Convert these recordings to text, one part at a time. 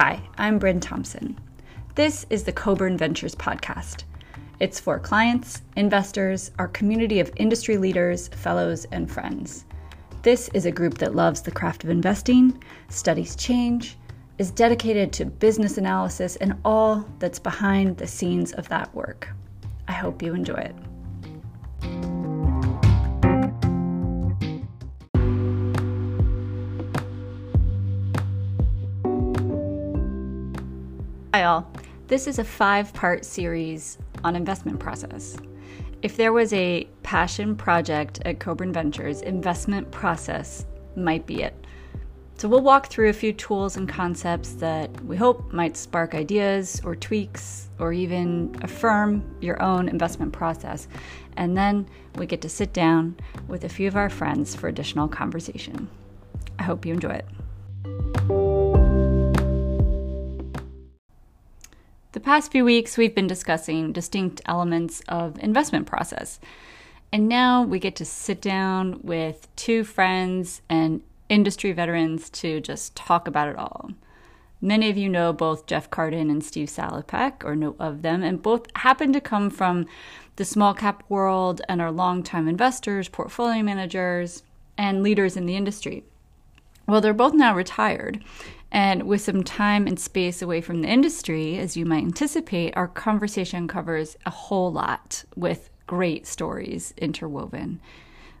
Hi, I'm Bryn Thompson. This is the Coburn Ventures podcast. It's for clients, investors, our community of industry leaders, fellows, and friends. This is a group that loves the craft of investing, studies change, is dedicated to business analysis, and all that's behind the scenes of that work. I hope you enjoy it. Hi all. This is a 5-part series on investment process. If there was a passion project at Coburn Ventures, investment process might be it. So we'll walk through a few tools and concepts that we hope might spark ideas or tweaks or even affirm your own investment process. And then we get to sit down with a few of our friends for additional conversation. I hope you enjoy it. The past few weeks, we've been discussing distinct elements of investment process. And now we get to sit down with two friends and industry veterans to just talk about it all. Many of you know both Jeff Cardon and Steve Salopek, or know of them, and both happen to come from the small cap world and are longtime investors, portfolio managers, and leaders in the industry. Well, they're both now retired. And with some time and space away from the industry, as you might anticipate, our conversation covers a whole lot with great stories interwoven.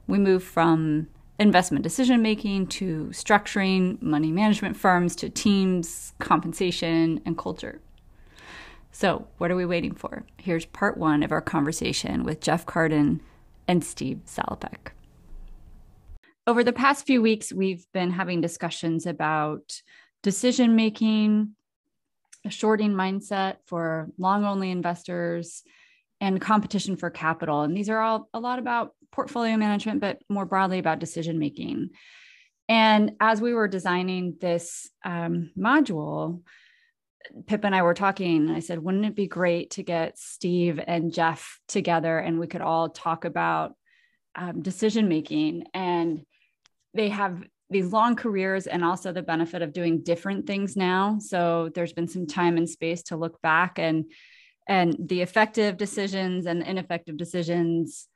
We move from investment decision-making to structuring, money management firms, to teams, compensation, and culture. So what are we waiting for? Here's part one of our conversation with Jeff Cardon and Steve Salopek. Over the past few weeks, we've been having discussions about decision-making, a shorting mindset for long-only investors, and competition for capital. And these are all a lot about portfolio management, but more broadly about decision-making. And as we were designing this module, Pip and I were talking, and I said, wouldn't it be great to get Steve and Jeff together and we could all talk about decision-making? And they have these long careers and also the benefit of doing different things now. So there's been some time and space to look back and the effective decisions and ineffective decisions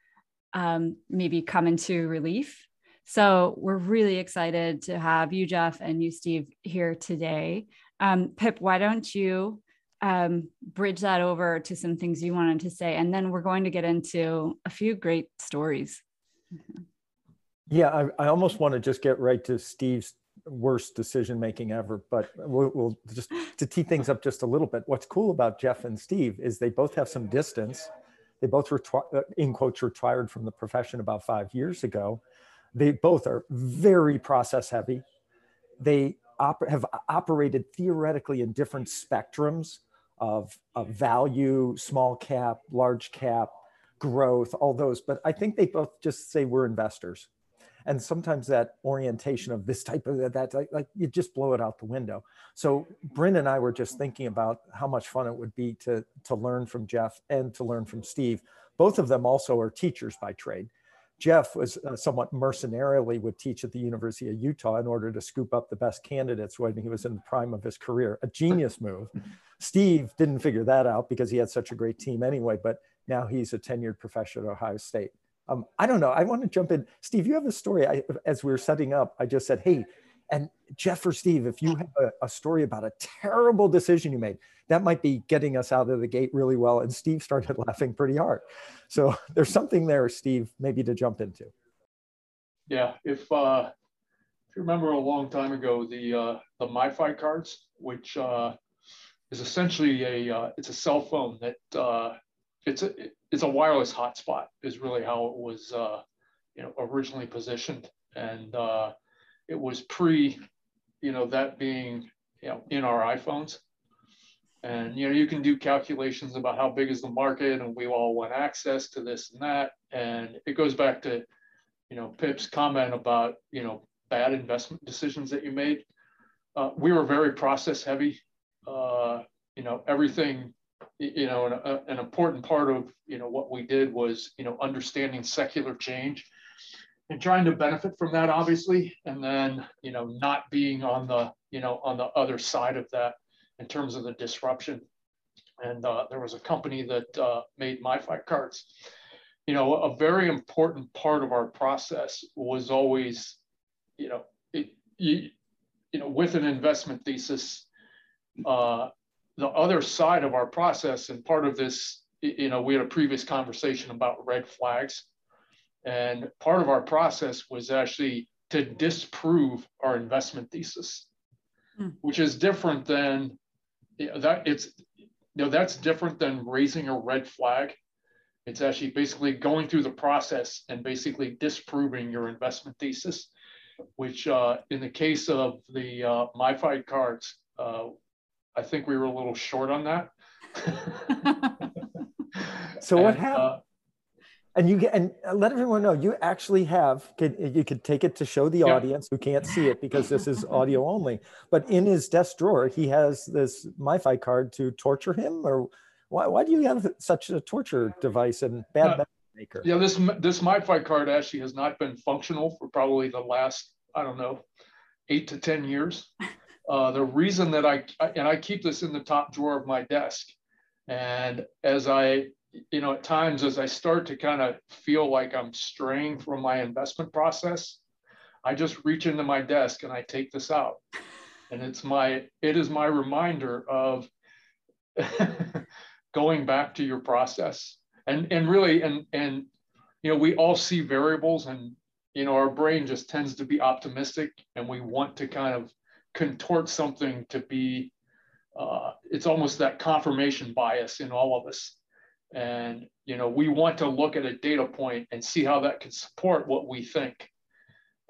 maybe come into relief. So we're really excited to have you, Jeff, and you, Steve, here today. Pip, why don't you bridge that over to some things you wanted to say, and then we're going to get into a few great stories. Mm-hmm. Yeah, I almost want to just get right to Steve's worst decision-making ever, but we'll just, to tee things up just a little bit, what's cool about Jeff and Steve is they both have some distance. They both were, in quotes, retired from the profession about 5 years ago. They both are very process-heavy. They have operated theoretically in different spectrums of value, small cap, large cap, growth, all those, but I think they both just say we're investors. And sometimes that orientation of this type of that, like you just blow it out the window. So Bryn and I were just thinking about how much fun it would be to learn from Jeff and to learn from Steve. Both of them also are teachers by trade. Jeff was somewhat mercenarily would teach at the University of Utah in order to scoop up the best candidates when he was in the prime of his career, a genius move. Steve didn't figure that out because he had such a great team anyway, but now he's a tenured professor at Ohio State. I don't know. I want to jump in. Steve, you have a story. As we were setting up, I just said, hey, and Jeff or Steve, if you have a story about a terrible decision you made, that might be getting us out of the gate really well. And Steve started laughing pretty hard. So there's something there, Steve, maybe to jump into. Yeah. If you remember a long time ago, the MiFi cards, which is essentially it's a cell phone that it's a wireless hotspot is really how it was, originally positioned. And it was pre, that being, in our iPhones. And, you can do calculations about how big is the market and we all want access to this and that. And it goes back to, Pip's comment about, bad investment decisions that you made. We were very process heavy, everything. An important part of, what we did was, understanding secular change and trying to benefit from that, obviously. And then, not being on the other side of that. in terms of the disruption. And there was a company that made MiFi carts. You know, a very important part of our process was always, you know, with an investment thesis, the other side of our process, and part of this, you know, we had a previous conversation about red flags, and part of our process was actually to disprove our investment thesis, which is different than, that's different than raising a red flag. It's actually basically going through the process and basically disproving your investment thesis, which in the case of the MiFi cards, I think we were a little short on that. So what happened? And let everyone know, you actually have, you could take it to show the audience who can't see it because this is audio only, but in his desk drawer, he has this MiFi card to torture him, or why do you have such a torture device and bad maker? Yeah, this MiFi card actually has not been functional for probably the last, I don't know, 8 to 10 years. The reason that I keep this in the top drawer of my desk, and as I, at times as I start to kind of feel like I'm straying from my investment process, I just reach into my desk and I take this out. And it is my reminder of going back to your process. And really, we all see variables, and, our brain just tends to be optimistic, and we want to kind of contort something to be, it's almost that confirmation bias in all of us. And, we want to look at a data point and see how that can support what we think.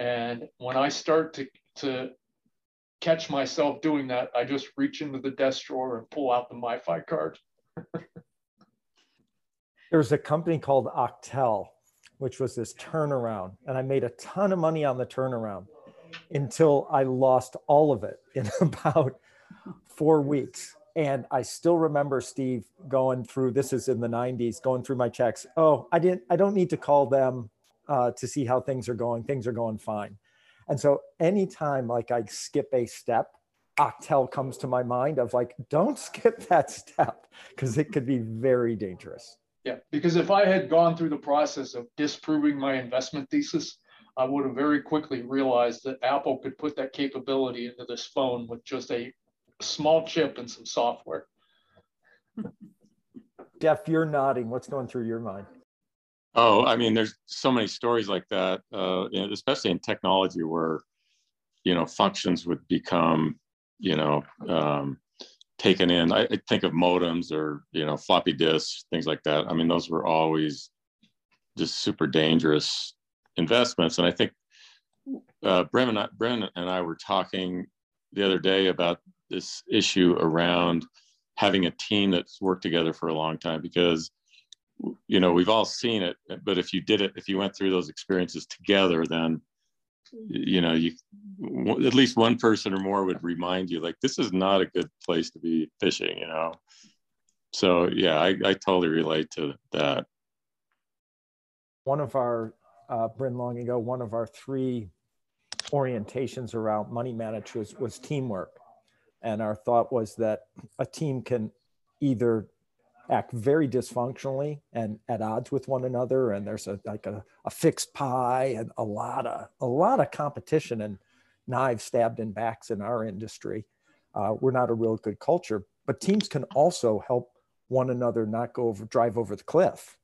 And when I start to catch myself doing that, I just reach into the desk drawer and pull out the MiFi card. There's a company called Octel, which was this turnaround. And I made a ton of money on the turnaround until I lost all of it in about 4 weeks. And I still remember, Steve, going through, this is in the 90s, going through my checks. Oh, I don't need to call them to see how things are going. Things are going fine. And so anytime like I skip a step, Octel comes to my mind of like, don't skip that step because it could be very dangerous. Yeah, because if I had gone through the process of disproving my investment thesis, I would have very quickly realized that Apple could put that capability into this phone with just a small chip and some software. Jeff, you're nodding. What's going through your mind? Oh, I mean, there's so many stories like that, especially in technology where, functions would become, taken in. I think of modems or, floppy disks, things like that. I mean, those were always just super dangerous investments. And I think Bryn and I were talking the other day about this issue around having a team that's worked together for a long time, because, we've all seen it, but if you went through those experiences together, then, at least one person or more would remind you, like, this is not a good place to be fishing, So yeah, I totally relate to that. One of our, Bryn, long ago, one of our three orientations around money management was teamwork. And our thought was that a team can either act very dysfunctionally and at odds with one another, and there's a fixed pie and a lot of competition and knives stabbed in backs in our industry. We're not a real good culture, but teams can also help one another not drive over the cliff.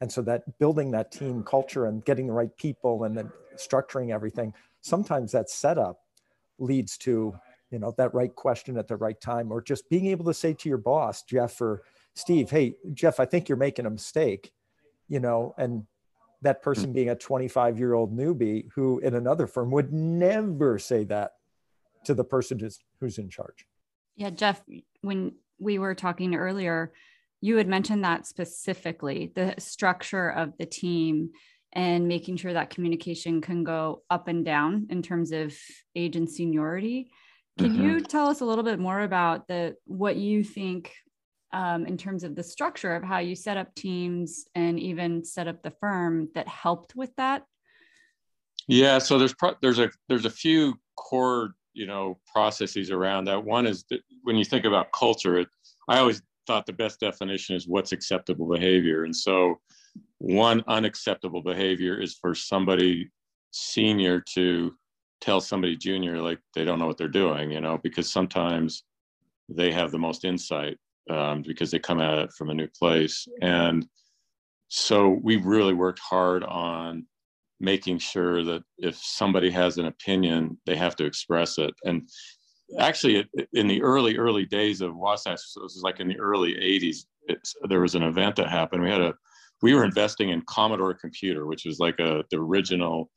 And so that building that team culture and getting the right people and then structuring everything, sometimes that setup leads to that right question at the right time, or just being able to say to your boss, Jeff or Steve, hey, Jeff, I think you're making a mistake, and that person being a 25-year-old newbie who in another firm would never say that to the person who's in charge. Yeah, Jeff, when we were talking earlier, you had mentioned that specifically, the structure of the team and making sure that communication can go up and down in terms of age and seniority. Can you tell us a little bit more about what you think in terms of the structure of how you set up teams and even set up the firm that helped with that? Yeah, so there's a few core processes around that. One is that when you think about culture, I always thought the best definition is what's acceptable behavior. And so one unacceptable behavior is for somebody senior to tell somebody junior, like they don't know what they're doing, because sometimes they have the most insight because they come at it from a new place. And so we really worked hard on making sure that if somebody has an opinion, they have to express it. And actually, in the early days of Wasatch, so this is like in the early 80s, there was an event that happened. We were investing in Commodore Computer, which was like the original,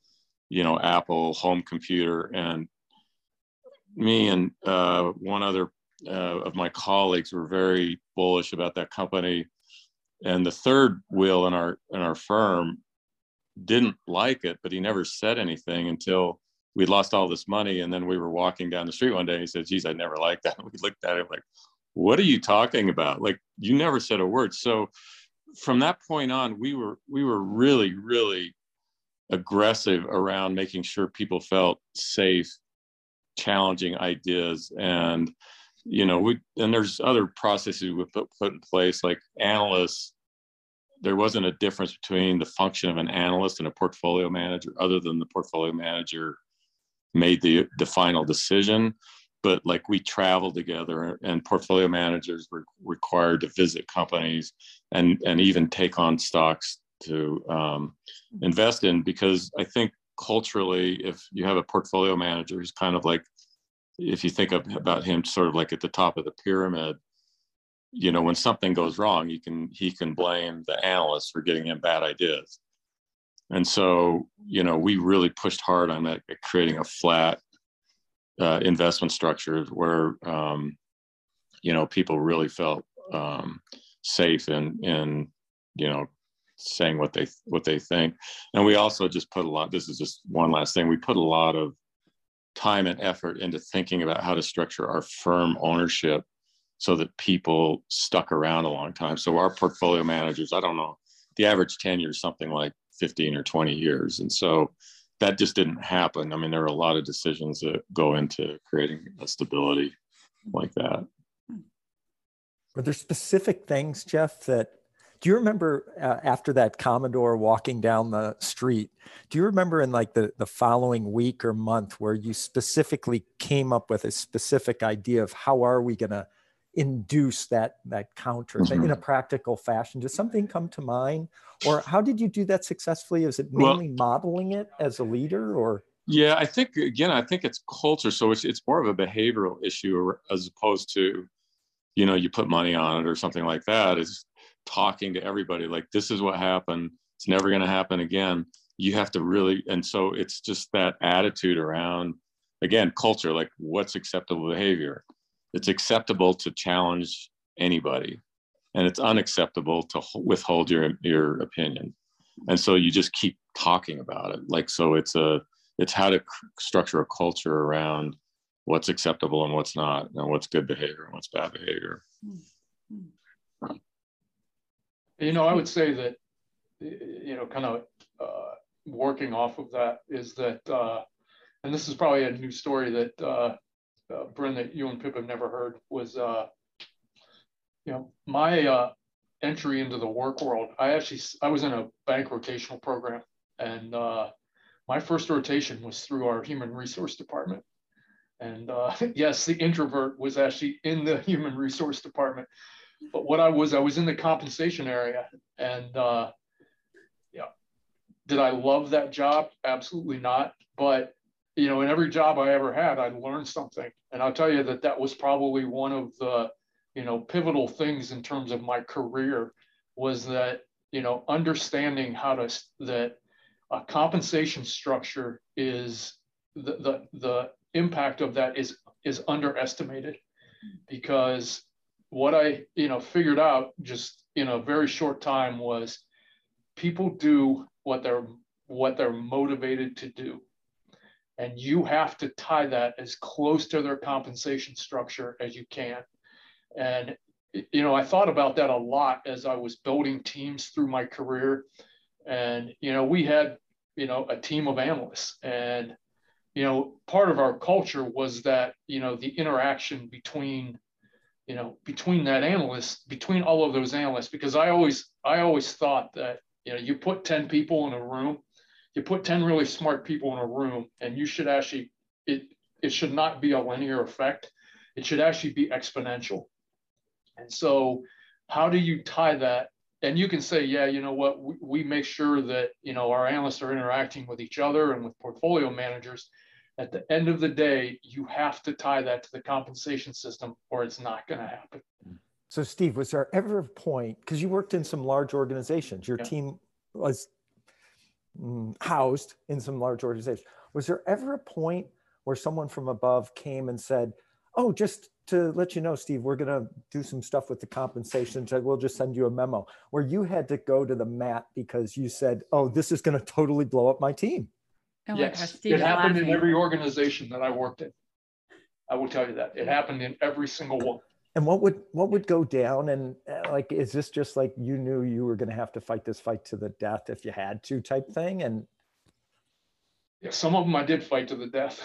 Apple home computer. And me and one other of my colleagues were very bullish about that company. And the third wheel in our firm didn't like it, but he never said anything until we lost all this money. And then we were walking down the street one day and he said, geez, I never liked that. And we looked at him like, what are you talking about? Like, you never said a word. So from that point on, we were really, really aggressive around making sure people felt safe, challenging ideas. And, and there's other processes we put in place, like analysts. There wasn't a difference between the function of an analyst and a portfolio manager, other than the portfolio manager made the final decision. But like, we traveled together, and portfolio managers were required to visit companies and even take on stocks to invest in, because I think culturally, if you have a portfolio manager who's kind of like, if you think about him sort of like at the top of the pyramid, when something goes wrong, he can blame the analyst for giving him bad ideas. And so, we really pushed hard on that, creating a flat investment structure where, people really felt safe in saying what they think. And we also just put a lot, this is just one last thing, we put a lot of time and effort into thinking about how to structure our firm ownership so that people stuck around a long time. So our portfolio managers, I don't know, the average tenure is something like 15 or 20 years. And so that just didn't happen. I mean, there are a lot of decisions that go into creating a stability like that. Were there specific things, Jeff, that, do you remember after that Commodore walking down the street, do you remember in like the following week or month where you specifically came up with a specific idea of how are we going to induce that counter in a practical fashion? Does something come to mind, or how did you do that successfully? Is it mainly modeling it as a leader, or? Yeah, I think it's culture. So it's more of a behavioral issue as opposed to, you put money on it or something like that. It's talking to everybody like, this is what happened. It's never going to happen again. You have to really, and so it's just that attitude around, again, culture, like what's acceptable behavior. It's acceptable to challenge anybody, and it's unacceptable to withhold your opinion. And so you just keep talking about it. Like, so it's how to structure a culture around what's acceptable and what's not, and what's good behavior and what's bad behavior. I would say that, kind of working off of that is that, and this is probably a new story that, Bryn, that you and Pip have never heard, was, my entry into the work world. I was in a bank rotational program, and my first rotation was through our human resource department. And yes, the introvert was actually in the human resource department. But what I was in the compensation area, and did I love that job? Absolutely not. But in every job I ever had, I learned something. And I'll tell you that was probably one of the, pivotal things in terms of my career, was that, understanding that a compensation structure is, the impact of that is underestimated. Because what I, figured out just in a very short time was, people do what they're motivated to do. And you have to tie that as close to their compensation structure as you can. And, I thought about that a lot as I was building teams through my career. And, we had, a team of analysts, and, you know, part of our culture was that, you know, the interaction between, you know, between that analyst, between all of those analysts, because I always thought that, you know, you put 10 people in a room, you put 10 really smart people in a room, and you should actually, it should not be a linear effect. It should actually be exponential. And so how do you tie that? And you can say, yeah, you know what, we make sure that, you know, our analysts are interacting with each other and with portfolio managers. At the end of the day, you have to tie that to the compensation system or it's not going to happen. So Steve, was there ever a point, because you worked in some large organizations, your team was housed in some large organizations. Was there ever a point where someone from above came and said, oh, just to let you know, Steve, we're going to do some stuff with the compensation. We'll just send you a memo, where you had to go to the mat because you said, oh, this is going to totally blow up my team? Oh yes, my gosh, Steve, it happened in every organization that I worked in. I will tell you that. It happened in every single one. And what would go down? And like, is this just like you knew you were going to have to fight this fight to the death if you had to type thing? And yeah, some of them I did fight to the death.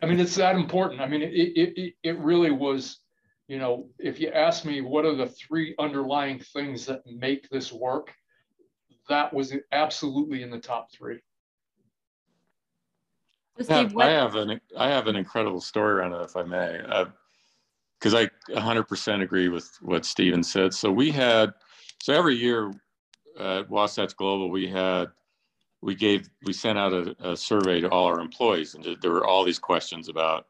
I mean, it's that important. I mean, it really was, you know, if you ask me what are the three underlying things that make this work, that was absolutely in the top three. Steve, I have an incredible story around it, if I may, because I 100% agree with what Steven said. So we had, so every year at Wasatch Global, we sent out a survey to all our employees, and there were all these questions about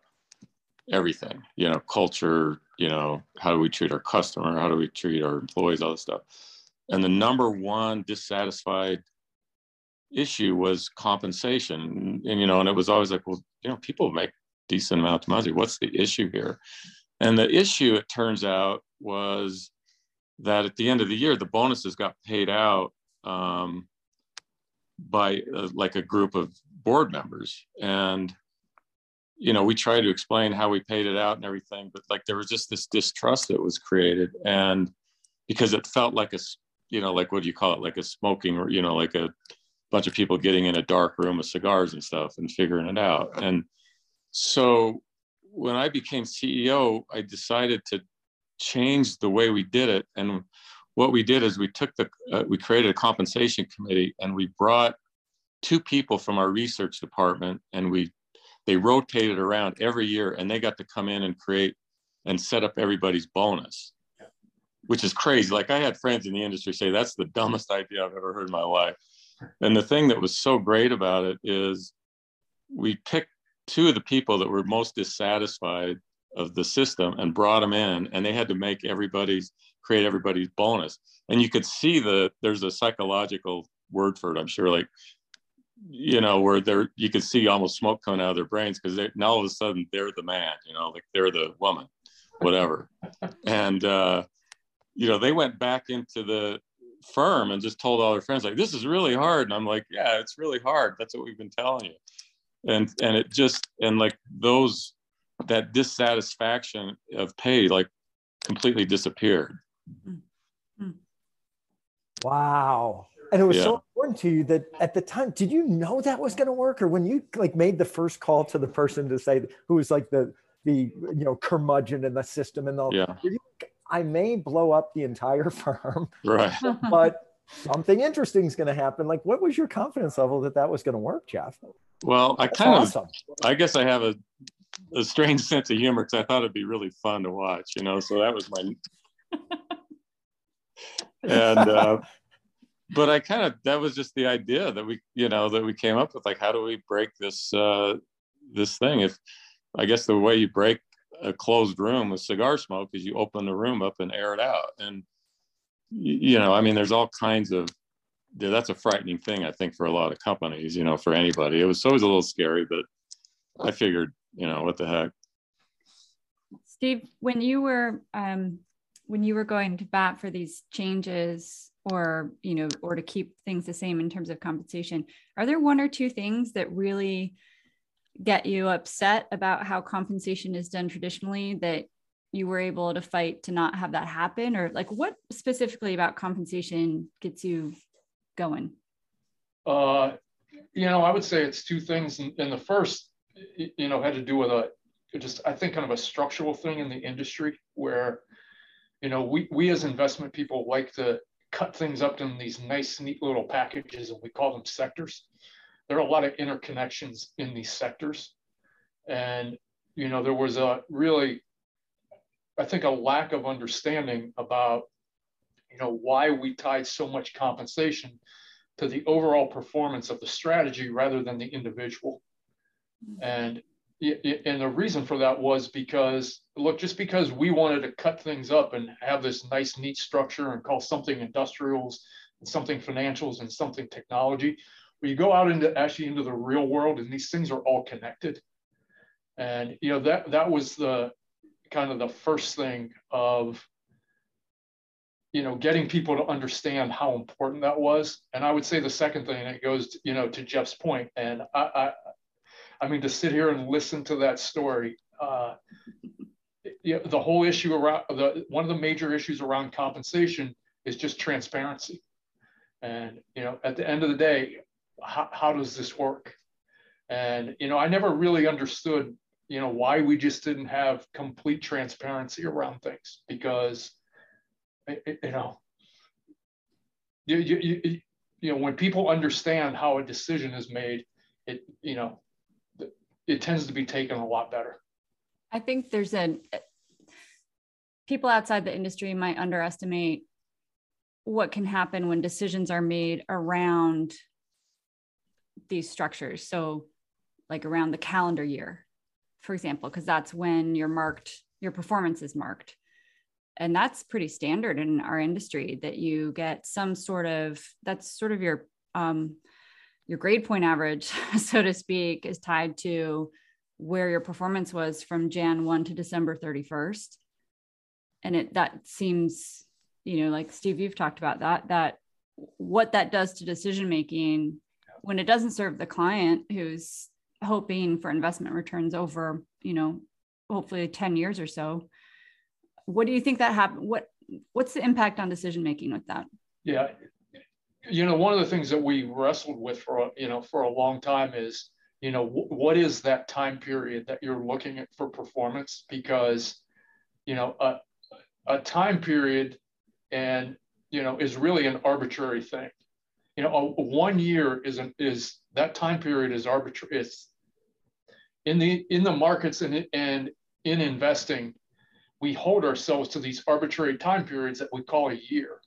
everything, you know, culture, you know, how do we treat our customer? How do we treat our employees? All this stuff. And the number one dissatisfied issue was compensation. And, you know, and it was always like, well, you know, people make decent amount of money. What's the issue here? And the issue, it turns out, was that at the end of the year, the bonuses got paid out by like a group of board members. And, you know, we tried to explain how we paid it out and everything, but like there was just this distrust that was created. And because it felt like a, you know, like, what do you call it? Like a smoking, or, you know, like a bunch of people getting in a dark room with cigars and stuff and figuring it out. And so when I became CEO, I decided to change the way we did it. And what we did is we took we created a compensation committee, and we brought two people from our research department, and they rotated around every year, and they got to come in and create and set up everybody's bonus, which is crazy. Like, I had friends in the industry say, that's the dumbest idea I've ever heard in my life. And the thing that was so great about it is we picked two of the people that were most dissatisfied of the system and brought them in, and they had to make create everybody's bonus. And you could see there's a psychological word for it, I'm sure, like, you know, where you could see almost smoke coming out of their brains, because now all of a sudden they're the man, you know, like they're the woman, whatever. And, you know, they went back into the firm and just told all their friends, like, this is really hard. And I'm like, yeah, it's really hard. That's what we've been telling you. And it just, and like that dissatisfaction of pay, like, completely disappeared. Wow. And it was so important to you that at the time, did you know that was going to work? Or when you like made the first call to the person to say, who was like the, you know, curmudgeon in the system and all, I may blow up the entire firm, right? But something interesting is going to happen. Like, what was your confidence level that was going to work, Jeff? Well, I guess I have a strange sense of humor, because I thought it'd be really fun to watch, you know? So that was my, but I kind of, that was just the idea that we, you know, that we came up with, like, how do we break this, this thing? If, I guess the way you break a closed room with cigar smoke is you open the room up and air it out. And, you know, I mean, there's all kinds of, that's a frightening thing, I think, for a lot of companies, you know, for anybody. It was always a little scary, but I figured, you know, what the heck. Steve, when you were going to bat for these changes, or, you know, or to keep things the same in terms of compensation, are there one or two things that really get you upset about how compensation is done traditionally that you were able to fight to not have that happen? Or like, what specifically about compensation gets you going? You know, I would say it's two things. And the first, you know, had to do with I think kind of a structural thing in the industry where, you know, we as investment people like to cut things up in these nice, neat little packages, and we call them sectors. There are a lot of interconnections in these sectors. And, you know, there was a really, I think, a lack of understanding about, you know, why we tied so much compensation to the overall performance of the strategy rather than the individual. And the reason for that was because, look, just because we wanted to cut things up and have this nice, neat structure and call something industrials and something financials and something technology, well, you go out into the real world, and these things are all connected. And, you know, that was the kind of the first thing of, you know, getting people to understand how important that was. And I would say the second thing, and it goes, you know, to Jeff's point, and I mean, to sit here and listen to that story, you know, the whole issue around one of the major issues around compensation is just transparency. And, you know, at the end of the day, how does this work? And, you know, I never really understood, you know, why we just didn't have complete transparency around things, because, you know, you know, when people understand how a decision is made, it, you know, it tends to be taken a lot better. I think there's people outside the industry might underestimate what can happen when decisions are made around these structures. So like around the calendar year, for example, because that's when your performance is marked. And that's pretty standard in our industry, that you get some sort of, that's sort of your grade point average, so to speak, is tied to where your performance was from Jan 1 to December 31st. And that seems, you know, like Steve, you've talked about that what that does to decision-making when it doesn't serve the client who's hoping for investment returns over, you know, hopefully 10 years or so. What do you think that happened? What's the impact on decision-making with that? Yeah. You know, one of the things that we wrestled with for a long time is, you know, what is that time period that you're looking at for performance? Because, you know, a time period and, you know, is really an arbitrary thing. You know, one year is that time period is arbitrary. It's in the markets and in investing, we hold ourselves to these arbitrary time periods that we call a year.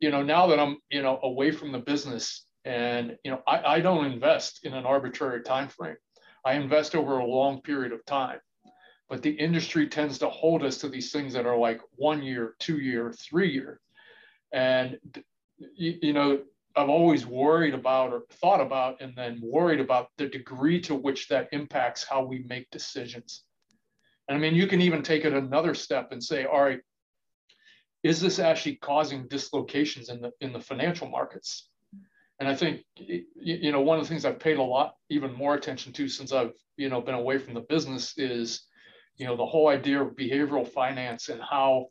You know, now that I'm, you know, away from the business, and, you know, I don't invest in an arbitrary time frame. I invest over a long period of time, but the industry tends to hold us to these things that are like 1 year, 2 year, 3 year. And, you know, I've always worried about or thought about and then worried about the degree to which that impacts how we make decisions. And I mean, you can even take it another step and say, all right, is this actually causing dislocations in the financial markets? And I think, you know, one of the things I've paid a lot, even more attention to since I've, you know, been away from the business is, you know, the whole idea of behavioral finance and how,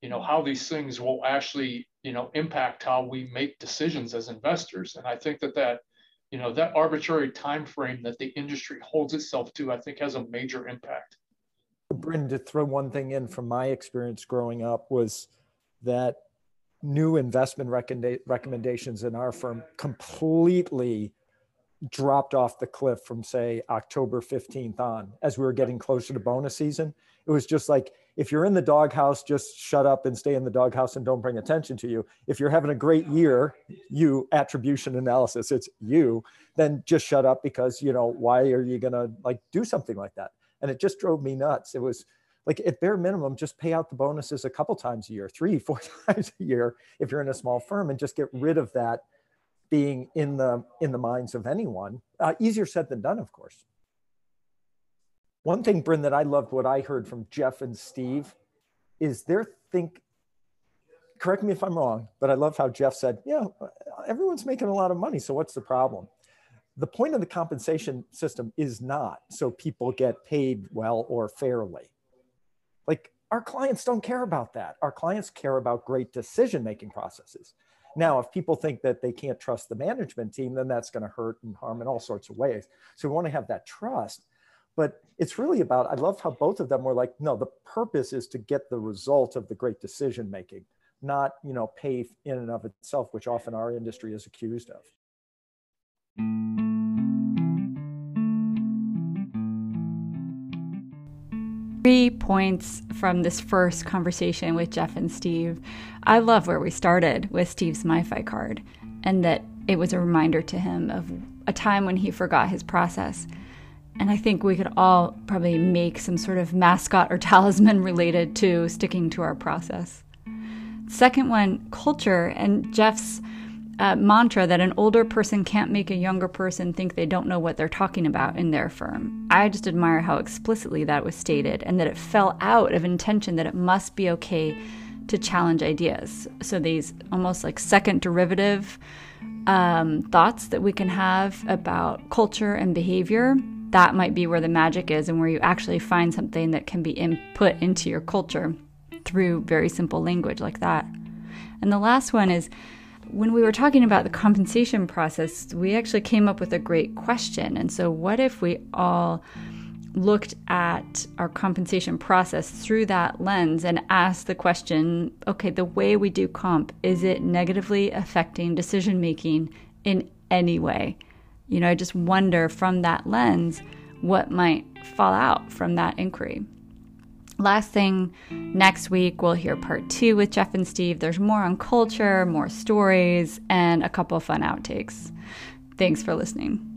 you know, how these things will actually, you know, impact how we make decisions as investors. And I think that, you know, that arbitrary time frame that the industry holds itself to, I think, has a major impact. Bryn, to throw one thing in from my experience growing up was that new investment recommendations in our firm completely dropped off the cliff from, say, October 15th on, as we were getting closer to bonus season. It was just like, if you're in the doghouse, just shut up and stay in the doghouse and don't bring attention to you. If you're having a great year, attribution analysis, it's you, then just shut up, because, you know, why are you going to like do something like that? And it just drove me nuts. It was like, at bare minimum, just pay out the bonuses a couple times a year, 3, 4 times a year, if you're in a small firm, and just get rid of that being in the minds of anyone. Easier said than done, of course. One thing, Bryn, that I loved what I heard from Jeff and Steve is correct me if I'm wrong, but I love how Jeff said, yeah, everyone's making a lot of money, so what's the problem? The point of the compensation system is not so people get paid well or fairly. Like, our clients don't care about that. Our clients care about great decision-making processes. Now, if people think that they can't trust the management team, then that's going to hurt and harm in all sorts of ways. So we want to have that trust. But it's really about, I love how both of them were like, no, the purpose is to get the result of the great decision making, not, you know, pay in and of itself, which often our industry is accused of. Three points from this first conversation with Jeff and Steve. I love where we started with Steve's MiFi card, and that it was a reminder to him of a time when he forgot his process. And I think we could all probably make some sort of mascot or talisman related to sticking to our process. Second one, culture, and Jeff's mantra that an older person can't make a younger person think they don't know what they're talking about in their firm. I just admire how explicitly that was stated, and that it fell out of intention that it must be okay to challenge ideas. So these almost like second derivative thoughts that we can have about culture and behavior, that might be where the magic is and where you actually find something that can be input into your culture through very simple language like that. And the last one is, when we were talking about the compensation process, we actually came up with a great question. And so what if we all looked at our compensation process through that lens and asked the question, okay, the way we do comp, is it negatively affecting decision-making in any way? You know, I just wonder from that lens what might fall out from that inquiry. Last thing, next week we'll hear part two with Jeff and Steve. There's more on culture, more stories, and a couple of fun outtakes. Thanks for listening.